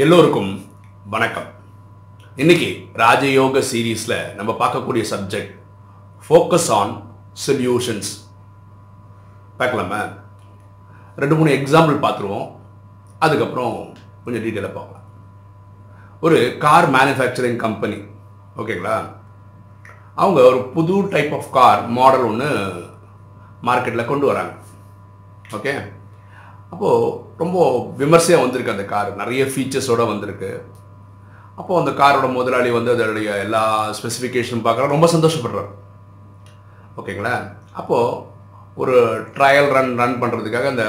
எல்லோருக்கும் வணக்கம். இன்னைக்கு ராஜயோக சீரீஸில் நம்ம பார்க்கக்கூடிய சப்ஜெக்ட் ஃபோக்கஸ் ஆன் சொல்யூஷன்ஸ் பார்க்கலாமா? ரெண்டு மூணு எக்ஸாம்பிள் பார்த்துருவோம், அதுக்கப்புறம் கொஞ்சம் டீட்டெயிலாக பார்க்கலாம். ஒரு கார் மேனுஃபேக்சரிங் கம்பெனி, ஓகேங்களா, அவங்க ஒரு புது டைப் ஆஃப் கார் மாடல் ஒன்று மார்க்கெட்டில் கொண்டு வராங்க. ஓகே, அப்போது ரொம்ப விமர்சையாக வந்திருக்கு அந்த கார், நிறைய ஃபீச்சர்ஸோடு வந்திருக்கு. அப்போது அந்த காரோட முதலாளி வந்து அதனுடைய எல்லா ஸ்பெசிஃபிகேஷனும் பார்க்குறாங்க, ரொம்ப சந்தோஷப்படுறாரு. ஓகேங்களா, அப்போது ஒரு ட்ரையல் ரன் பண்ணுறதுக்காக அந்த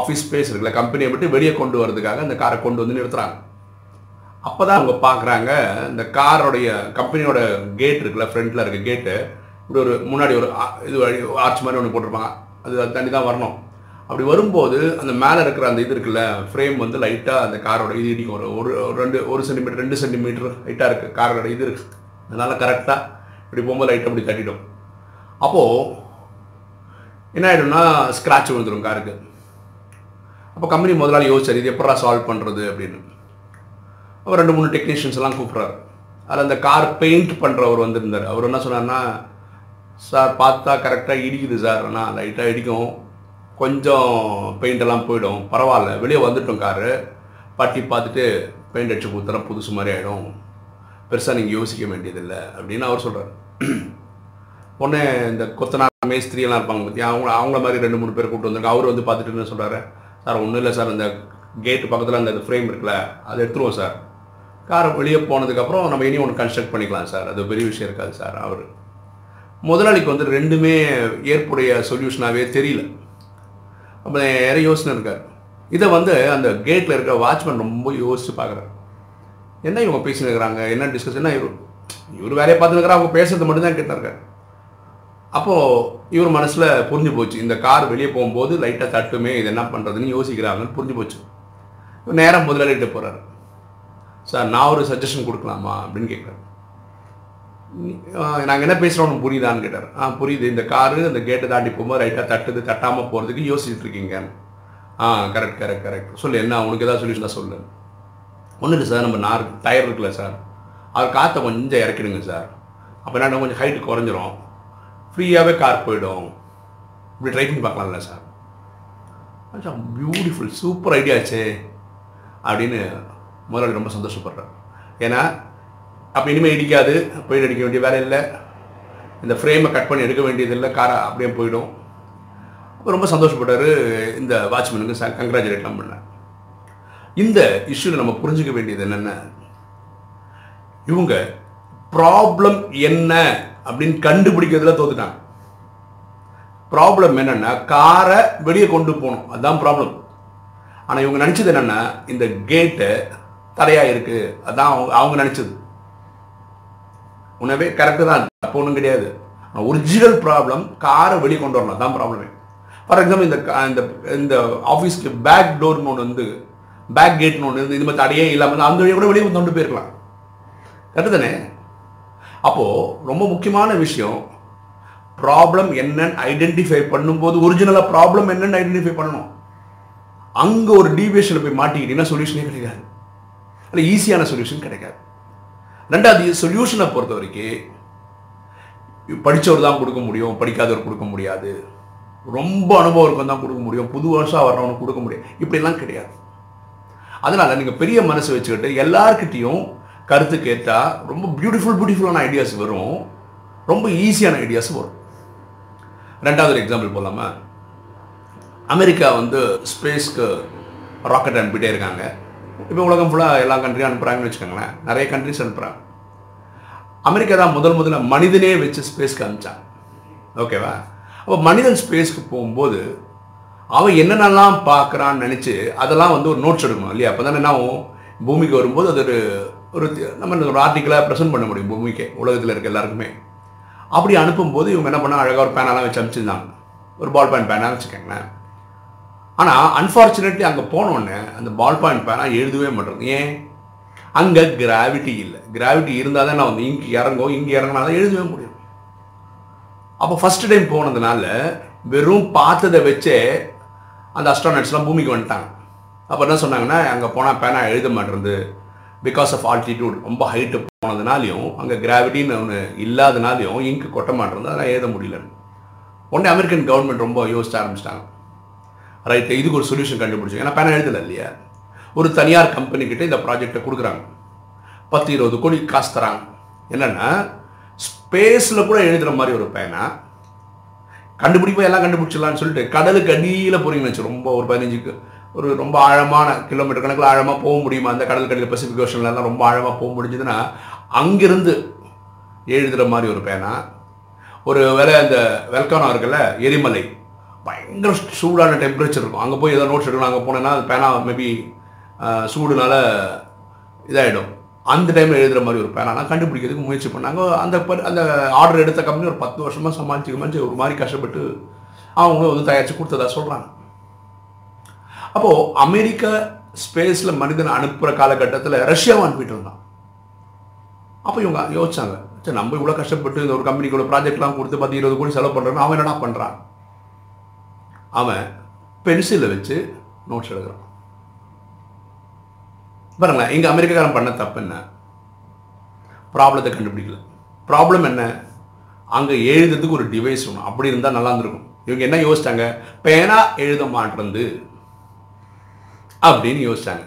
ஆஃபீஸ் ஸ்பேஸ் இருக்குல்ல, கம்பெனியை விட்டு வெளியே கொண்டு வரதுக்காக அந்த காரை கொண்டு வந்து நிறுத்துகிறாங்க. அப்போ தான் அவங்க பார்க்குறாங்க, இந்த காரோடைய கம்பெனியோட கேட் இருக்குல்ல, ஃப்ரண்ட்டில் இருக்க கேட்டு இப்படி ஒரு முன்னாடி ஒரு இது ஆர்ச் மாதிரி ஒன்று போட்டிருப்பாங்க, அது தண்ணி தான் வரணும். அப்படி வரும்போது அந்த மேலே இருக்கிற அந்த இது இருக்குல்ல ஃப்ரேம் வந்து லைட்டாக அந்த காரோட இது இடிக்கும். ஒரு 2 சென்டிமீட்டர் ஹைட்டாக இருக்குது காரோட இது இருக்குது, அதனால் கரெக்டாக இப்படி போகும்போது லைட்டாக அப்படி தட்டிடும். அப்போது என்ன ஆகிடும்னா ஸ்க்ராட்ச் விழுந்துடும் காருக்கு. அப்போ கம்பெனி முதலாளி யோசிச்சார், இது எப்படா சால்வ் பண்ணுறது அப்படின்னு. அவர் 2-3 டெக்னீஷியன்ஸ்லாம் கூப்பிட்றாரு. அதில் அந்த கார் பெயிண்ட் பண்ணுறவர் வந்திருந்தார். அவர் என்ன சொன்னார்னா, சார் பார்த்தா கரெக்டாக இடிக்குது சார், ஆனால் லைட்டாக இடிக்கும், கொஞ்சம் பெயிண்டெல்லாம் போயிடும், பரவாயில்ல, வெளியே வந்துட்டோம் காரு, பட்டி பார்த்துட்டு பெயிண்ட் அடிச்சு கொடுத்தா புதுசு மாதிரி ஆகிடும், பெருசாக நீங்கள் யோசிக்க வேண்டியதில்லை அப்படின்னு அவர் சொல்கிறார். உடனே இந்த கொத்தனார் மேஸ்திரியெல்லாம் இருப்பாங்க பற்றி, அவங்கள மாதிரி 2-3 பேர் கூப்பிட்டு வந்திருக்காங்க. அவர் வந்து பார்த்துட்டு என்ன சொல்கிறாரு, சார் ஒன்றும் இல்லை சார், அந்த கேட்டு பக்கத்தில் அந்த ஃப்ரேம் இருக்குல்ல அதை எடுத்துருவோம் சார், கார் வெளியே போனதுக்கப்புறம் நம்ம இனி ஒன்று கன்ஸ்ட்ரக்ட் பண்ணிக்கலாம் சார், அது பெரிய விஷயம் இருக்காது சார். அவர் முதலாளிக்கு வந்து ரெண்டுமே ஏற்புடைய சொல்யூஷனாகவே தெரியல. அப்போ நிறைய யோசனை இருக்கார். இதை வந்து அந்த கேட்டில் இருக்கிற வாட்ச்மேன் ரொம்ப யோசித்து பார்க்குறாரு, என்ன இவங்க பேசின்னு இருக்கிறாங்க, என்ன டிஸ்கஷன்னா, இவர் வேலையை பார்த்துருக்குறா, அவங்க பேசுறது மட்டும்தான் கேட்டாருக்கார். அப்போது இவர் மனசில் புரிஞ்சு போச்சு, இந்த கார் வெளியே போகும்போது லைட்டாக தட்டுமே, இது என்ன பண்ணுறதுன்னு யோசிக்கிறாங்கன்னு புரிஞ்சு போச்சு. இவர் நேரம் முதலாளிகிட்ட போகிறாரு, சார் நான் ஒரு சஜஷன் கொடுக்கலாமா அப்படின்னு கேட்குறாரு. நாங்கள் என்ன பேசுகிறோம் புரியுதான்னு கேட்டார். புரியுது, இந்த காரு அந்த கேட்டை தாண்டி போகும்போது ரைட்டாக தட்டுது, தட்டாமல் போகிறதுக்கு யோசிச்சுட்டு இருக்கீங்க. கரெக்ட் சொல்லு, என்ன அவனுக்கு ஏதாவது சொல்யூஷனாக சொல்லு. ஒன்றும் இல்லை சார், நம்ம டயர் இருக்குல்ல சார், அவர் காற்றை கொஞ்சம் இறக்கிடுங்க சார், அப்போ என்ன கொஞ்சம் ஹைட்டு குறைஞ்சிரும், ஃப்ரீயாகவே கார் போயிடும், இப்படி ட்ரை பண்ணி பார்க்கலாம்ல சார். ஆச்சா, பியூட்டிஃபுல், சூப்பர் ஐடியாச்சே அப்படின்னு முதலாளி ரொம்ப சந்தோஷப்படுறார். ஏன்னா அப்போ இனிமேல் இடிக்காது, போயிட்டு அடிக்க வேண்டிய வேலை இல்லை, இந்த ஃப்ரேமை கட் பண்ணி எடுக்க வேண்டியதில்லை, காரை அப்படியே போயிடும். அப்போ ரொம்ப சந்தோஷப்பட்டார். இந்த வாட்ச்மேனுக்கு கங்க்ராச்சுலேட்லாம் பண்ணேன். இந்த இஷ்யூவில் நம்ம புரிஞ்சுக்க வேண்டியது என்னென்ன, இவங்க ப்ராப்ளம் என்ன அப்படின்னு கண்டுபிடிக்கிறதுல தோத்துட்டாங்க. ப்ராப்ளம் என்னென்னா, காரை வெளியே கொண்டு போகணும், அதுதான் ப்ராப்ளம். ஆனால் இவங்க நினச்சது என்னென்னா, இந்த கேட்டு தடையாக இருக்குது, அதுதான் அவங்க நினச்சது. உணவே கரெக்டு தான், அப்போ ஒன்றும் கிடையாது. ஒரிஜினல் ப்ராப்ளம் காரை வெளியே கொண்டு வரணும், அதுதான் ப்ராப்ளமே. ஃபார் எக்ஸாம்பிள், இந்த ஆஃபீஸ்க்கு பேக் டோர்னு ஒன்று வந்து, பேக் கேட்னு ஒன்று வந்து, இது மாதிரி தடையே இல்லாமல் அந்த வழியை கூட வெளியே கொண்டு போயிருக்கலாம், கரெக்டு தானே? அப்போது ரொம்ப முக்கியமான விஷயம், ப்ராப்ளம் என்னன்னு ஐடென்டிஃபை பண்ணும்போது ஒரிஜினலாக ப்ராப்ளம் என்னன்னு ஐடென்டிஃபை பண்ணணும். அங்கே ஒரு டீவியேஷனில் போய் மாட்டிக்கிட்டீங்கன்னா சொல்யூஷனே கிடைக்காது, இல்லை ஈஸியான சொல்யூஷன் கிடைக்காது. ரெண்டாவது, சொல்யூஷனை பொறுத்த வரைக்கும் படித்தவர் தான் கொடுக்க முடியும், படிக்காதவர் கொடுக்க முடியாது, ரொம்ப அனுபவம் இருக்கும் தான் கொடுக்க முடியும், புது வருஷம் வர்றவனுக்கு கொடுக்க முடியாது, இப்படிலாம் கிடையாது. அதனால் நீங்கள் பெரிய மனசு வச்சுக்கிட்டு எல்லார்கிட்டையும் கருத்து கேட்டால் ரொம்ப பியூட்டிஃபுல்லான ஐடியாஸ் வரும், ரொம்ப ஈஸியான ஐடியாஸ் வரும். ரெண்டாவது ஒரு எக்ஸாம்பிள் போகலாமா? அமெரிக்கா வந்து ஸ்பேஸ்க்கு ராக்கெட் அனுப்பிட்டே இருக்காங்க. இப்போ உலகம் ஃபுல்லாக எல்லா கண்ட்ரியும் அனுப்புகிறாங்கன்னு வச்சுக்கோங்களேன், நிறைய கண்ட்ரிஸ் அனுப்புகிறாங்க. அமெரிக்கா தான் முதல்ல மனிதனே வச்சு ஸ்பேஸ்க்கு அனுப்பிச்சாங்க, ஓகேவா? அப்போ மனிதன் ஸ்பேஸ்க்கு போகும்போது அவன் என்னென்னலாம் பார்க்குறான்னு நினச்சி அதெல்லாம் வந்து ஒரு நோட்ஸ் எடுக்கணும் இல்லையா? அப்போ தானே என்னாகும், பூமிக்கு வரும்போது அது ஒரு நம்ம ஒரு ஆர்டிக்கலாக ப்ரெசென்ட் பண்ண முடியும் பூமிக்கே, உலகத்தில் இருக்க எல்லாருக்குமே. அப்படி அனுப்பும்போது இவங்க என்ன பண்ணால், அழகாக ஒரு பேனாலாம் வச்சு அனுப்பிச்சிருந்தாங்க, ஒரு பால் பேன் பேனாக வச்சுக்கோங்களேன். ஆனால் அன்ஃபார்ச்சுனேட்லி அங்கே போனோடனே அந்த பால் பாயிண்ட் பேனா எழுதவே மாட்டேறது. ஏன்? அங்கே கிராவிட்டி இல்லை. கிராவிட்டி இருந்தால் தான் நான் வந்து இங்கே இறங்கினா தான் எழுதவே முடியும். அப்போ ஃபஸ்ட்டு டைம் போனதுனால வெறும் பார்த்ததை வச்சே அந்த அஸ்ட்ரானட்ஸ்லாம் பூமிக்கு வந்துட்டாங்க. அப்போ என்ன சொன்னாங்கன்னா, அங்கே போனால் பேனா எழுத மாட்டேறது, பிகாஸ் ஆஃப் ஆல்டிடியூட் ரொம்ப ஹைட்டு போனதுனாலையும் அங்கே கிராவிட்டின்னு ஒன்று இல்லாதனாலையும் இங்கு கொட்ட மாட்டேருந்து, அதெல்லாம் எழுத முடியலன்னு. உடனே அமெரிக்கன் கவர்மெண்ட் ரொம்ப யோசிச்சு ஆரம்பிச்சிட்டாங்க. ரைட், இதுக்கு ஒரு சொல்யூஷன் கண்டுபிடிச்சாங்க. ஏன்னா பேனா எழுதலை இல்லையா, ஒரு தனியார் கம்பெனிக்கிட்ட இந்த ப்ராஜெக்டை கொடுக்குறாங்க. 10-20 கோடி காசு தராங்க. என்னென்னா ஸ்பேஸில் கூட எழுதுகிற மாதிரி ஒரு பேனா கண்டுபிடிப்பா, எல்லாம் கண்டுபிடிச்சிடலான்னு சொல்லிட்டு கடலுக்கு அடியில் போகிறீங்கன்னு வச்சு, ரொம்ப ஒரு 15 ஆழமான கிலோமீட்டர் கணக்கில் ஆழமாக போக முடியுமா, அந்த கடலுக்கடியில் பசிபிக் ஓஷன்லாம் ரொம்ப ஆழமாக போக முடிஞ்சதுன்னா அங்கேருந்து எழுதுகிற மாதிரி ஒரு பேனா. ஒரு வேலை அந்த வெல்கானம் இருக்குல்ல, எரிமலை, பயங்கர சூடான டெம்பரேச்சர் இருக்கும், அங்கே போய் ஏதோ நோட்ஸ் எடுக்கணும், அங்கே போனேன்னா அது பேனா மேபி சூடுனால இதாகிடும், அந்த டைமில் எழுதுகிற மாதிரி ஒரு பேனாலாம் கண்டுபிடிக்கிறதுக்கு முயற்சி பண்ணாங்க. அந்த ஆர்டர் எடுத்த கம்பெனி ஒரு 10 வருஷமாக சமாளிச்சு ஒரு மாதிரி கஷ்டப்பட்டு அவங்க வந்து தயாரித்து கொடுத்ததா சொல்கிறாங்க. அப்போது அமெரிக்கா ஸ்பேஸில் மனிதன் அனுப்புகிற காலகட்டத்தில் ரஷ்யாவை அனுப்பிட்டு இருந்தான். அப்போ இவங்க யோசிச்சாங்க, சரி நம்ம இவ்வளோ கஷ்டப்பட்டு இந்த ஒரு கம்பெனிக்கு இவ்வளோ ப்ராஜெக்ட்லாம் கொடுத்து 10-20 கோடி செலவு பண்ணுறோன்னு அவன் என்னடா பண்ணுறான், அவன் பென்சிலில் வச்சு நோட்ஸ் எழுதுறான். பாருங்களேன், இங்கே அமெரிக்காக்காரன் பண்ண தப்பு என்ன, ப்ராப்ளத்தை கண்டுபிடிக்கல. ப்ராப்ளம் என்ன, அங்கே எழுதுறதுக்கு ஒரு டிவைஸ் ஒன்று அப்படி இருந்தால் நல்லா இருந்திருக்கும். இவங்க என்ன யோசிச்சாங்க, பேனா எழுத மாட்டேருந்து அப்படின்னு யோசிச்சாங்க.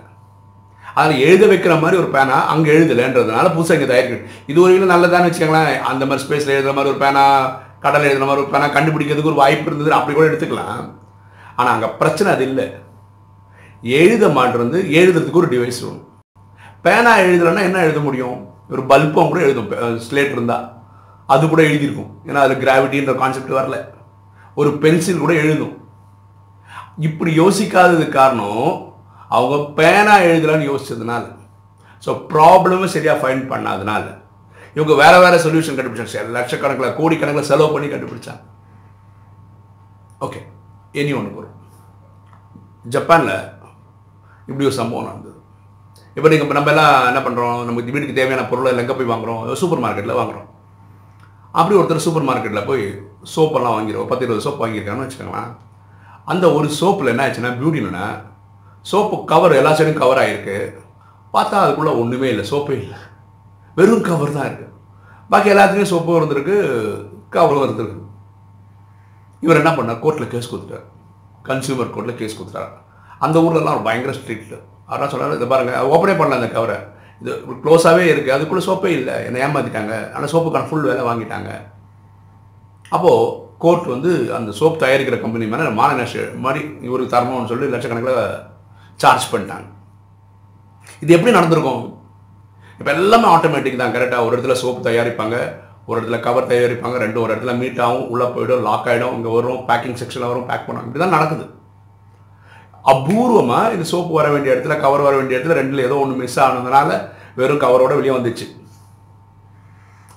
அதில் எழுத வைக்கிற மாதிரி ஒரு பேனா அங்கே எழுதலைன்றதுனால புதுசாக இங்கே தயாரிக்க, இது ஒரு வகையில் நல்லதான்னு வச்சுக்கோங்களேன். அந்த மாதிரி ஸ்பேஸில் எழுதுகிற மாதிரி ஒரு பேனா, கடலில் எழுதுகிற மாதிரி ஒரு பேனா கண்டுபிடிக்கிறதுக்கு ஒரு வாய்ப்பு இருந்தது, அப்படி கூட எடுத்துக்கலாம். ஆனால் அங்கே பிரச்சனை அது இல்லை, எழுத மாட்டேருந்து எழுதுறதுக்கு ஒரு டிவைஸ் வரும். பேனா எழுதலைன்னா என்ன எழுத முடியும், ஒரு பல்பம் கூட எழுதும், ஸ்லேட் இருந்தால் அது கூட எழுதியிருக்கும், ஏன்னா அதில் கிராவிட்டின்ற கான்செப்ட் வரல. ஒரு பென்சில் கூட எழுதும். இப்படி யோசிக்காதது காரணம் அவங்க பேனா எழுதலான்னு யோசிச்சதுனால. ஸோ ப்ராப்ளமும் சரியாக ஃபைண்ட் பண்ணாதனால இவங்க வேறு வேறு சொல்யூஷன் கண்டுபிடிச்சாங்க. சரி, லட்சக்கணக்கில் கோடிக்கணக்கில் செலவு பண்ணி கண்டுபிடிச்சாங்க. ஓகே, இனி ஒன்று வரும். ஜப்பானில் இப்படி ஒரு சம்பவம் நடந்தது. இப்போ நீங்கள் நம்ம எல்லாம் என்ன பண்ணுறோம், நமக்கு வீட்டுக்கு தேவையான பொருளை எங்கே போய் வாங்குகிறோம், சூப்பர் மார்க்கெட்டில் வாங்குகிறோம். அப்படி ஒருத்தர் சூப்பர் மார்க்கெட்டில் போய் சோப்பெல்லாம் வாங்கிடுவோம், 10-20 சோப் வாங்கியிருக்காங்கன்னு வச்சுக்கோங்களேன். அந்த ஒரு சோப்பில் என்ன ஆச்சுன்னா, பியூட்டின்னா சோப்பு கவர் எல்லா சைடும் கவர் ஆகிருக்கு, பார்த்தா அதுக்குள்ளே ஒன்றுமே இல்லை, சோப்பே இல்லை, வெறும் கவர் தான் இருக்குது. பாக்கி எல்லாத்துலேயும் சோப்பும் இருந்திருக்கு, கவரும் இருந்திருக்கு. இவர் என்ன பண்ணார், கோர்ட்டில் கேஸ் கொடுத்துட்டார், கன்சியூமர் கோர்ட்டில் கேஸ் கொடுத்துட்டார். அந்த ஊர்லலாம் பயங்கர ஸ்ட்ரிக்ட். அதெல்லாம் சொன்னாலும் இதை பாருங்கள், ஓப்பனே பண்ணல அந்த கவரை, இது க்ளோஸாகவே இருக்குது, அதுக்குள்ளே சோப்பே இல்லை, என்னை ஏமாற்றிட்டாங்க, ஆனால் சோப்புக்கான ஃபுல் வேலை வாங்கிட்டாங்க. அப்போது கோர்ட் வந்து அந்த சோப் தயாரிக்கிற கம்பெனி மேலே மானநஷ்ட மாதிரி இவருக்கு தரணும்னு சொல்லி லட்சக்கணக்கில் சார்ஜ் பண்ணிட்டாங்க. இது எப்படி நடந்திருக்கும், இப்போ எல்லாமே ஆட்டோமேட்டிக் தான், கரெக்டாக ஒரு இடத்துல சோப்பு தயாரிப்பாங்க, ஒரு இடத்துல கவர் தயாரிப்பாங்க, ரெண்டும் ஒரு இடத்துல மீட் ஆகும், உள்ளே போய்டும், லாக் ஆகிடும், இங்கே வரும், பேக்கிங் செக்ஷனில் வரும், பேக் பண்ணுவாங்க, இப்படி தான் நடக்குது. அபூர்வமாக இந்த சோப்பு வர வேண்டிய இடத்துல கவர் வர வேண்டிய இடத்துல ரெண்டில் ஏதோ ஒன்று மிஸ் ஆனதுனால வெறும் கவரோட வெளியே வந்துச்சு.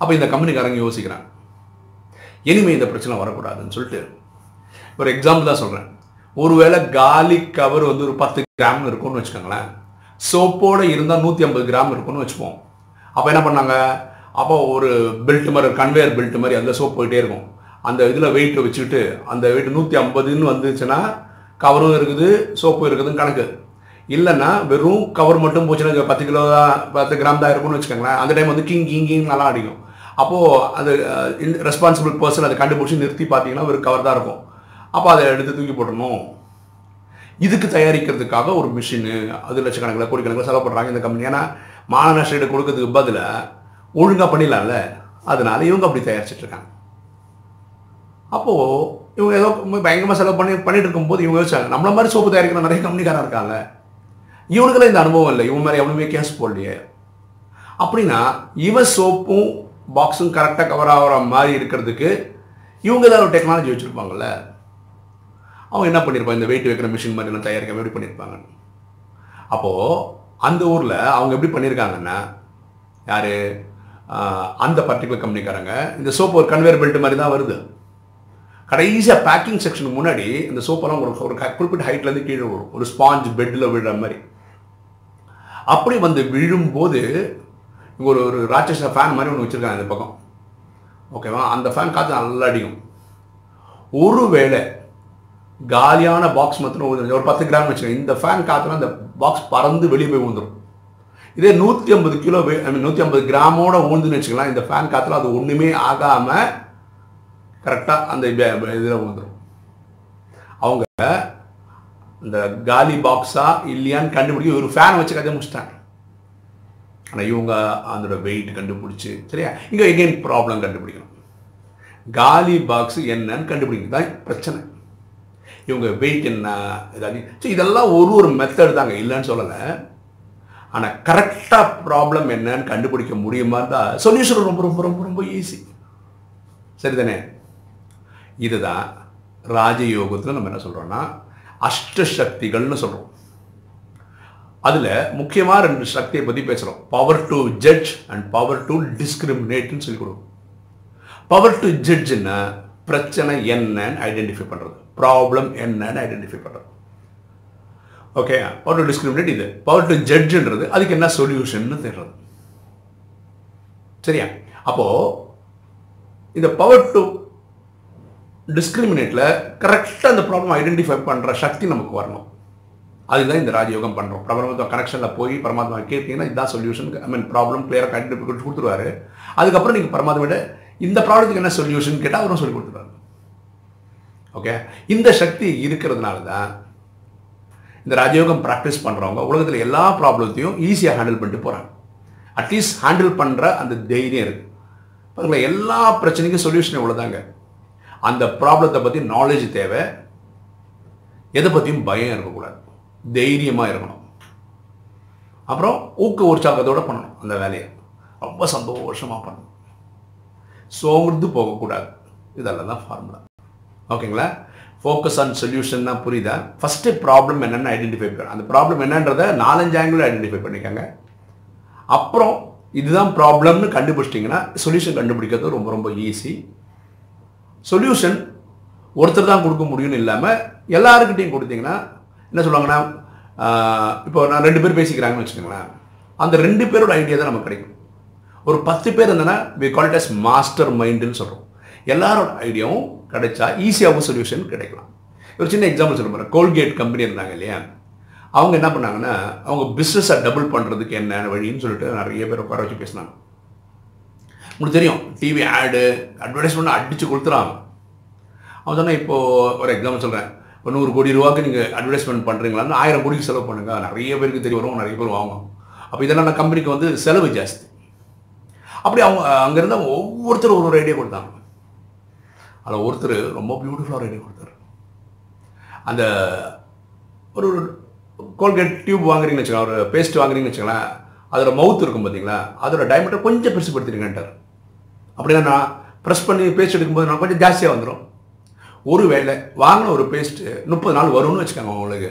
அப்போ இந்த கம்பெனிக்காரங்க யோசிக்கிறாங்க, இனிமேல் இந்த பிரச்சனை வரக்கூடாதுன்னு சொல்லிட்டு ஒரு எக்ஸாம்பிள் தான் சொல்கிறேன். ஒருவேளை காலி கவர் வந்து ஒரு 10 கிராம் இருக்கும்னு வச்சுக்கோங்களேன், சோப்போடு இருந்தால் 150 கிராம் இருக்கும்னு வச்சுப்போம். அப்போ என்ன பண்ணாங்க, அப்போ ஒரு பெல்ட் மாதிரி, ஒரு கன்வேயர் பெல்ட் மாதிரி அந்த சோப் போயிட்டே இருக்கும், அந்த இதில் வெயிட்டை வச்சுக்கிட்டு அந்த வெயிட் 150ன்னு வந்துச்சுன்னா கவரும் இருக்குது சோப்பும் இருக்குதுன்னு கணக்கு. இல்லைன்னா வெறும் கவர் மட்டும் போச்சுன்னா 10 கிலோ தான், 10 கிராம் தான் இருக்கும்னு வச்சுக்கோங்களேன். அந்த டைம் வந்து கிங் கிங் கிங் நல்லா அடிக்கும். அப்போது அந்த ரெஸ்பான்சிபிள் பர்சன் அதை கண்டுபிடிச்சி நிறுத்தி பார்த்தீங்கன்னா ஒரு கவர் தான் இருக்கும், அப்போ அதை எடுத்து தூக்கி போட்டணும். இதுக்கு தயாரிக்கிறதுக்காக ஒரு மிஷினு, அது லட்சக்கணக்கில் கோடிக்கணக்கில் செலவு பண்ணுறாங்க இந்த கம்பெனி. ஏன்னா மானநஷ்ட கொடுக்கறதுக்கு பதிலாக ஒழுங்காக பண்ணிடலாம்ல, அதனால இவங்க அப்படி தயாரிச்சிட்ருக்காங்க. அப்போது இவங்க ஏதோ பயங்கரமாக செலவு பண்ணிட்டு இருக்கும்போது இவங்க யோசிச்சாங்க, நம்மள மாதிரி சோப்பு தயாரிக்கிற நிறைய கம்பெனிக்காராக இருக்காங்க, இவனுக்கெல்லாம் இந்த அனுபவம் இல்லை, இவன் மாதிரி எவ்வளவுமே கேஸ் போடலையே, அப்படின்னா இவன் சோப்பும் பாக்ஸும் கரெக்டாக கவர் ஆகிற மாதிரி இருக்கிறதுக்கு இவங்க ஏதாவது ஒரு டெக்னாலஜி வச்சுருப்பாங்கள்ல, அவங்க என்ன பண்ணியிருப்பாங்க, இந்த வெயிட் வைக்கிற மிஷின் மாதிரி எல்லாம் தயாரிக்காமல் எப்படி பண்ணியிருப்பாங்க. அப்போது அந்த ஊரில் அவங்க எப்படி பண்ணியிருக்காங்கன்னா, யார் அந்த பர்டிகுலர் கம்பெனிக்காரங்க, இந்த சோப்பு ஒரு கன்வேயர் பெல்ட் மாதிரி தான் வருது, கடைசியாக பேக்கிங் செக்ஷனுக்கு முன்னாடி இந்த சோப்பெல்லாம் ஒரு குறிப்பிட்ட ஹைட்லேருந்து கீழே வரும், ஒரு ஸ்பாஞ்ச் பெட்டில் விழுற மாதிரி. அப்படி வந்து விழும்போது இங்கே ஒரு ராட்சஸ ஃபேன் மாதிரி ஒன்று வச்சுருக்காங்க இந்த பக்கம், ஓகேவா, அந்த ஃபேன் காற்று நல்லா அடிக்கும். ஒரு வேளை காலியான பாக்ஸ் மட்டும் விழுந்துடும். ஒரு 10 கிராம் வச்சுக்கோங்க, இந்த ஃபேன் காற்றுனா அந்த பாக்ஸ் பறந்து வெளியே போய் விழுந்துடும். இதே 150 கிலோ 150 கிராமோட ஊழ்ந்துன்னு வச்சுக்கலாம், இந்த ஃபேன் காற்றுல அது ஒன்றுமே ஆகாமல் கரெக்டாக அந்த இதில் விழுந்துடும். அவங்க இந்த காலி பாக்ஸா இல்லையான்னு கண்டுபிடிக்க ஒரு ஃபேன் வச்சு கதை முடிச்சிட்டாங்க. ஆனால் இவங்க அதோட வெயிட் கண்டுபிடிச்சி சரியா இங்கே எகைன் ப்ராப்ளம் கண்டுபிடிக்கணும். காலி பாக்ஸ் என்னன்னு கண்டுபிடிக்கணும் தான் பிரச்சனை. இவங்க வெயிட் என்ன இதாகி சரி இதெல்லாம் ஒரு ஒரு மெத்தட் தாங்க, இல்லைன்னு சொல்லலை. ஆனால் கரெக்டாக ப்ராப்ளம் என்னன்னு கண்டுபிடிக்க முடியுமா தான் சொல்யூஷன் ரொம்ப ரொம்ப ரொம்ப ரொம்ப ஈஸி. சரிதானே? இதுதான் ராஜயோகத்தில் நம்ம என்ன சொல்கிறோன்னா அஷ்டசக்திகள்னு சொல்கிறோம். அதில் முக்கியமாக 2 சக்தியை பற்றி பேசுகிறோம். Power to judge and power to டிஸ்கிரிமினேட்னு சொல்லி கொடுக்கும். பவர் டு ஜட்ஜுன்னா பிரச்சனை என்னன்னு ஐடென்டிஃபை பண்ணுறது, ப்ராப்ளம் என்னன்னு ஐடென்டிஃபை பண்ணுறது. ஓகே, பவர் டு டிஸ்கிரிமினேட் இது, பவர் டு ஜட்ஜுன்றது அதுக்கு என்ன சொல்யூஷன்னு தெரியுது. சரியா? அப்போது இந்த பவர் டு டிஸ்கிரிமினேட்டில் கரெக்டாக அந்த ப்ராப்ளம் ஐடென்டிஃபை பண்ணுற சக்தி நமக்கு வரணும். அதுதான் இந்த ராஜயோகம் பண்ணுறோம். பிரபலமத்துவ கனெக்ஷனில் போய் பரமாத்மா கேட்டிங்கன்னா இதுதான் சொல்யூஷன், ப்ராப்ளம் கிளியராக ஐடென்டிஃபை கொடுத்துருவாரு. அதுக்கப்புறம் நீங்கள் பரமாத்மாவிட இந்த ப்ராப்ளத்துக்கு என்ன சொல்யூஷன் கேட்டால் அவரும் சொல்லி கொடுத்துருவாரு. ஓகே, இந்த சக்தி இருக்கிறதுனால தான் இந்த ராஜயோகம் ப்ராக்டிஸ் பண்ணுறவங்க உலகத்தில் எல்லா ப்ராப்ளத்தையும் ஈஸியாக ஹேண்டில் பண்ணிட்டு போகிறாங்க. அட்லீஸ்ட் ஹேண்டில் பண்ணுற அந்த தைரியம் இருக்குது. பாருங்களா, எல்லா பிரச்சனைக்கும் சொல்யூஷன் இவ்வளோதாங்க. அந்த ப்ராப்ளத்தை பற்றி நாலேஜ் தேவை, எதை பற்றியும் பயம் இருக்கக்கூடாது, தைரியமாக இருக்கணும். அப்புறம் ஊக்க உற்சாகத்தோடு பண்ணணும் அந்த வேலையை, ரொம்ப சந்தோஷமாக பண்ணணும், சோர்ந்து போகக்கூடாது. இதெல்லாம் தான் ஃபார்முலா. ஓகேங்களா? ஃபோக்கஸ் ஆன் சொல்யூஷன்னா புரியுதா? ஃபஸ்ட்டு ப்ராப்ளம் என்னென்னு ஐடென்டிஃபை பண்ணணும். அந்த ப்ராப்ளம் என்னன்றதை 4-5 ஆங்கிள் ஐடென்டிஃபை பண்ணிக்கோங்க. அப்புறம் இதுதான் ப்ராப்ளம்னு கண்டுபிடிச்சிட்டிங்கன்னா சொல்யூஷன் கண்டுபிடிக்கிறது ரொம்ப ரொம்ப ஈஸி. சொல்யூஷன் ஒருத்தர் தான் கொடுக்க முடியும்னு இல்லாமல் எல்லாருக்கிட்டையும் கொடுத்தீங்கன்னா என்ன சொல்லுவாங்கன்னா, இப்போ நான் 2 பேர் பேசிக்கிறாங்கன்னு வச்சுக்கோங்களேன், அந்த 2 பேரோட ஐடியா தான் நமக்கு கிடைக்கும். ஒரு 10 பேர் இருந்தோன்னா we call it as master மைண்டுன்னு சொல்கிறோம். எல்லாரோட ஐடியாவும் கிடைச்சா ஈஸியாகவும் சொல்யூஷன் கிடைக்கலாம். ஒரு சின்ன எக்ஸாம்பிள் சொல்ல போகிறேன். கோல்கேட் கம்பெனி இருந்தாங்க இல்லையா, அவங்க என்ன பண்ணாங்கன்னா அவங்க பிஸ்னஸை டபுள் பண்ணுறதுக்கு என்ன வழின்னு சொல்லிட்டு நிறைய பேர் உட்கார வச்சு பேசினாங்க. உங்களுக்கு தெரியும், டிவி ஆடு அட்வர்டைஸ்மெண்ட் அடித்து கொடுத்துறாங்க. அவன் சொன்னால் இப்போது ஒரு எக்ஸாம்பிள் சொல்கிறேன், 100 கோடி ரூபாய்க்கு நீங்கள் அட்வர்டைஸ்மெண்ட் பண்ணுறீங்களான்னு 1000 கோடிக்கு செலவு பண்ணுங்கள். நிறைய பேருக்கு தெரிய வரும், நிறைய பேர் வாங்குவோம். அப்போ இதெல்லாம் கம்பெனிக்கு வந்து செலவு ஜாஸ்தி. அப்படி அவங்க அங்கேருந்து அவங்க ஒவ்வொருத்தரும் ஒரு ஒரு ஐடியா கொடுத்தாங்க. அதில் ஒருத்தர் ரொம்ப பியூட்டிஃபுல்லாக ஒரு ஐடியா கொடுத்தாரு. அந்த ஒரு கோல்கேட் டியூப் வாங்குறீங்கன்னு வச்சுக்கலாம், ஒரு பேஸ்ட் வாங்குறீங்கன்னு வச்சுக்கலாம், அதோட மவுத் இருக்கும் பார்த்தீங்களா, அதோட டைமீட்டர் கொஞ்சம் பெருசுப்படுத்திருங்கன்ட்டார். அப்படின்னா நான் ப்ரெஸ் பண்ணி பேஸ்ட் எடுக்கும்போது நான் கொஞ்சம் ஜாஸ்தியாக வந்துடும். ஒரு வேளை வாங்கின ஒரு பேஸ்ட்டு 30 நாள் வரும்னு வச்சுக்கோங்க, அவங்களுக்கு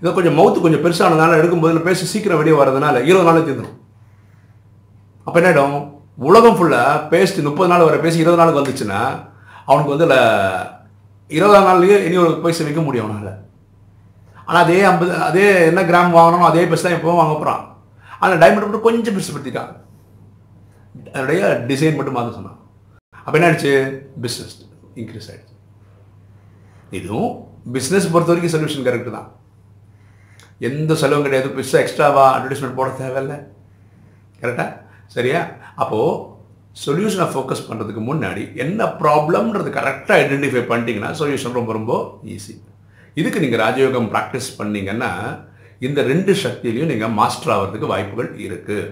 இதை கொஞ்சம் மவுத்து கொஞ்சம் பெருசானதுனால எடுக்கும்போது பேஸ்ட் சீக்கிரம் வெளியே வரதுனால 20 நாள் தீர்ந்துடும். அப்போ என்ன ஆகிடும், உலகம் ஃபுல்லாக பேஸ்ட் 30 நாள் வர பேஸ்ட் 20 நாளுக்கு வந்துச்சுன்னா அவனுக்கு வந்து 20 நாள்லேயே இனி ஒரு பேஸ்ட் வைக்க முடியும் அவனால். ஆனால் அதே 50 அதே என்ன கிராம் வாங்கணும், அதே பேஸ்ட் தான் எப்போவும் வாங்க போகிறான். ஆனால் டைமண்ட் மட்டும் கொஞ்சம் பெருசுப்படுத்திட்டான், அதனுடைய டிசைன் மட்டும் மாற்ற சொன்னான். அப்போ என்ன ஆயிடுச்சு, பிஸ்னஸ் இன்க்ரீஸ் ஆகிடுச்சு. இதுவும் பிஸ்னஸ் பொறுத்த வரைக்கும் சொல்யூஷன் கரெக்டு தான், எந்த செலவும் கிடையாது, பெருசாக எக்ஸ்ட்ராவாக அட்வர்டைஸ்மெண்ட் போட தேவையில்லை. கரெக்டாக? சரியா? அப்போது சொல்யூஷனை ஃபோக்கஸ் பண்ணுறதுக்கு முன்னாடி என்ன ப்ராப்ளம்ன்றது கரெக்டாக ஐடென்டிஃபை பண்ணிட்டீங்கன்னா சொல்யூஷன் ரொம்ப ரொம்ப ஈஸி. இதுக்கு நீங்கள் ராஜயோகம் ப்ராக்டிஸ் பண்ணிங்கன்னா இந்த 2 சக்தியிலையும் நீங்கள் மாஸ்டர் ஆகிறதுக்கு வாய்ப்புகள் இருக்குது,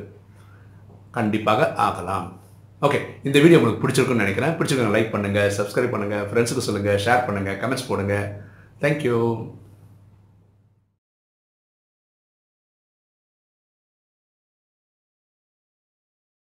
கண்டிப்பாக ஆகலாம். ஓகே, இந்த வீடியோ உங்களுக்கு பிடிச்சிருக்குன்னு நினைக்கிறேன். பிடிச்சிருக்கேன் லைக் பண்ணுங்கள், சப்ஸ்கிரைப் பண்ணுங்கள், ஃப்ரெண்ட்ஸுக்கு சொல்லுங்கள், ஷேர் பண்ணுங்கள், கமெண்ட்ஸ் போடுங்கள். தேங்க்யூ.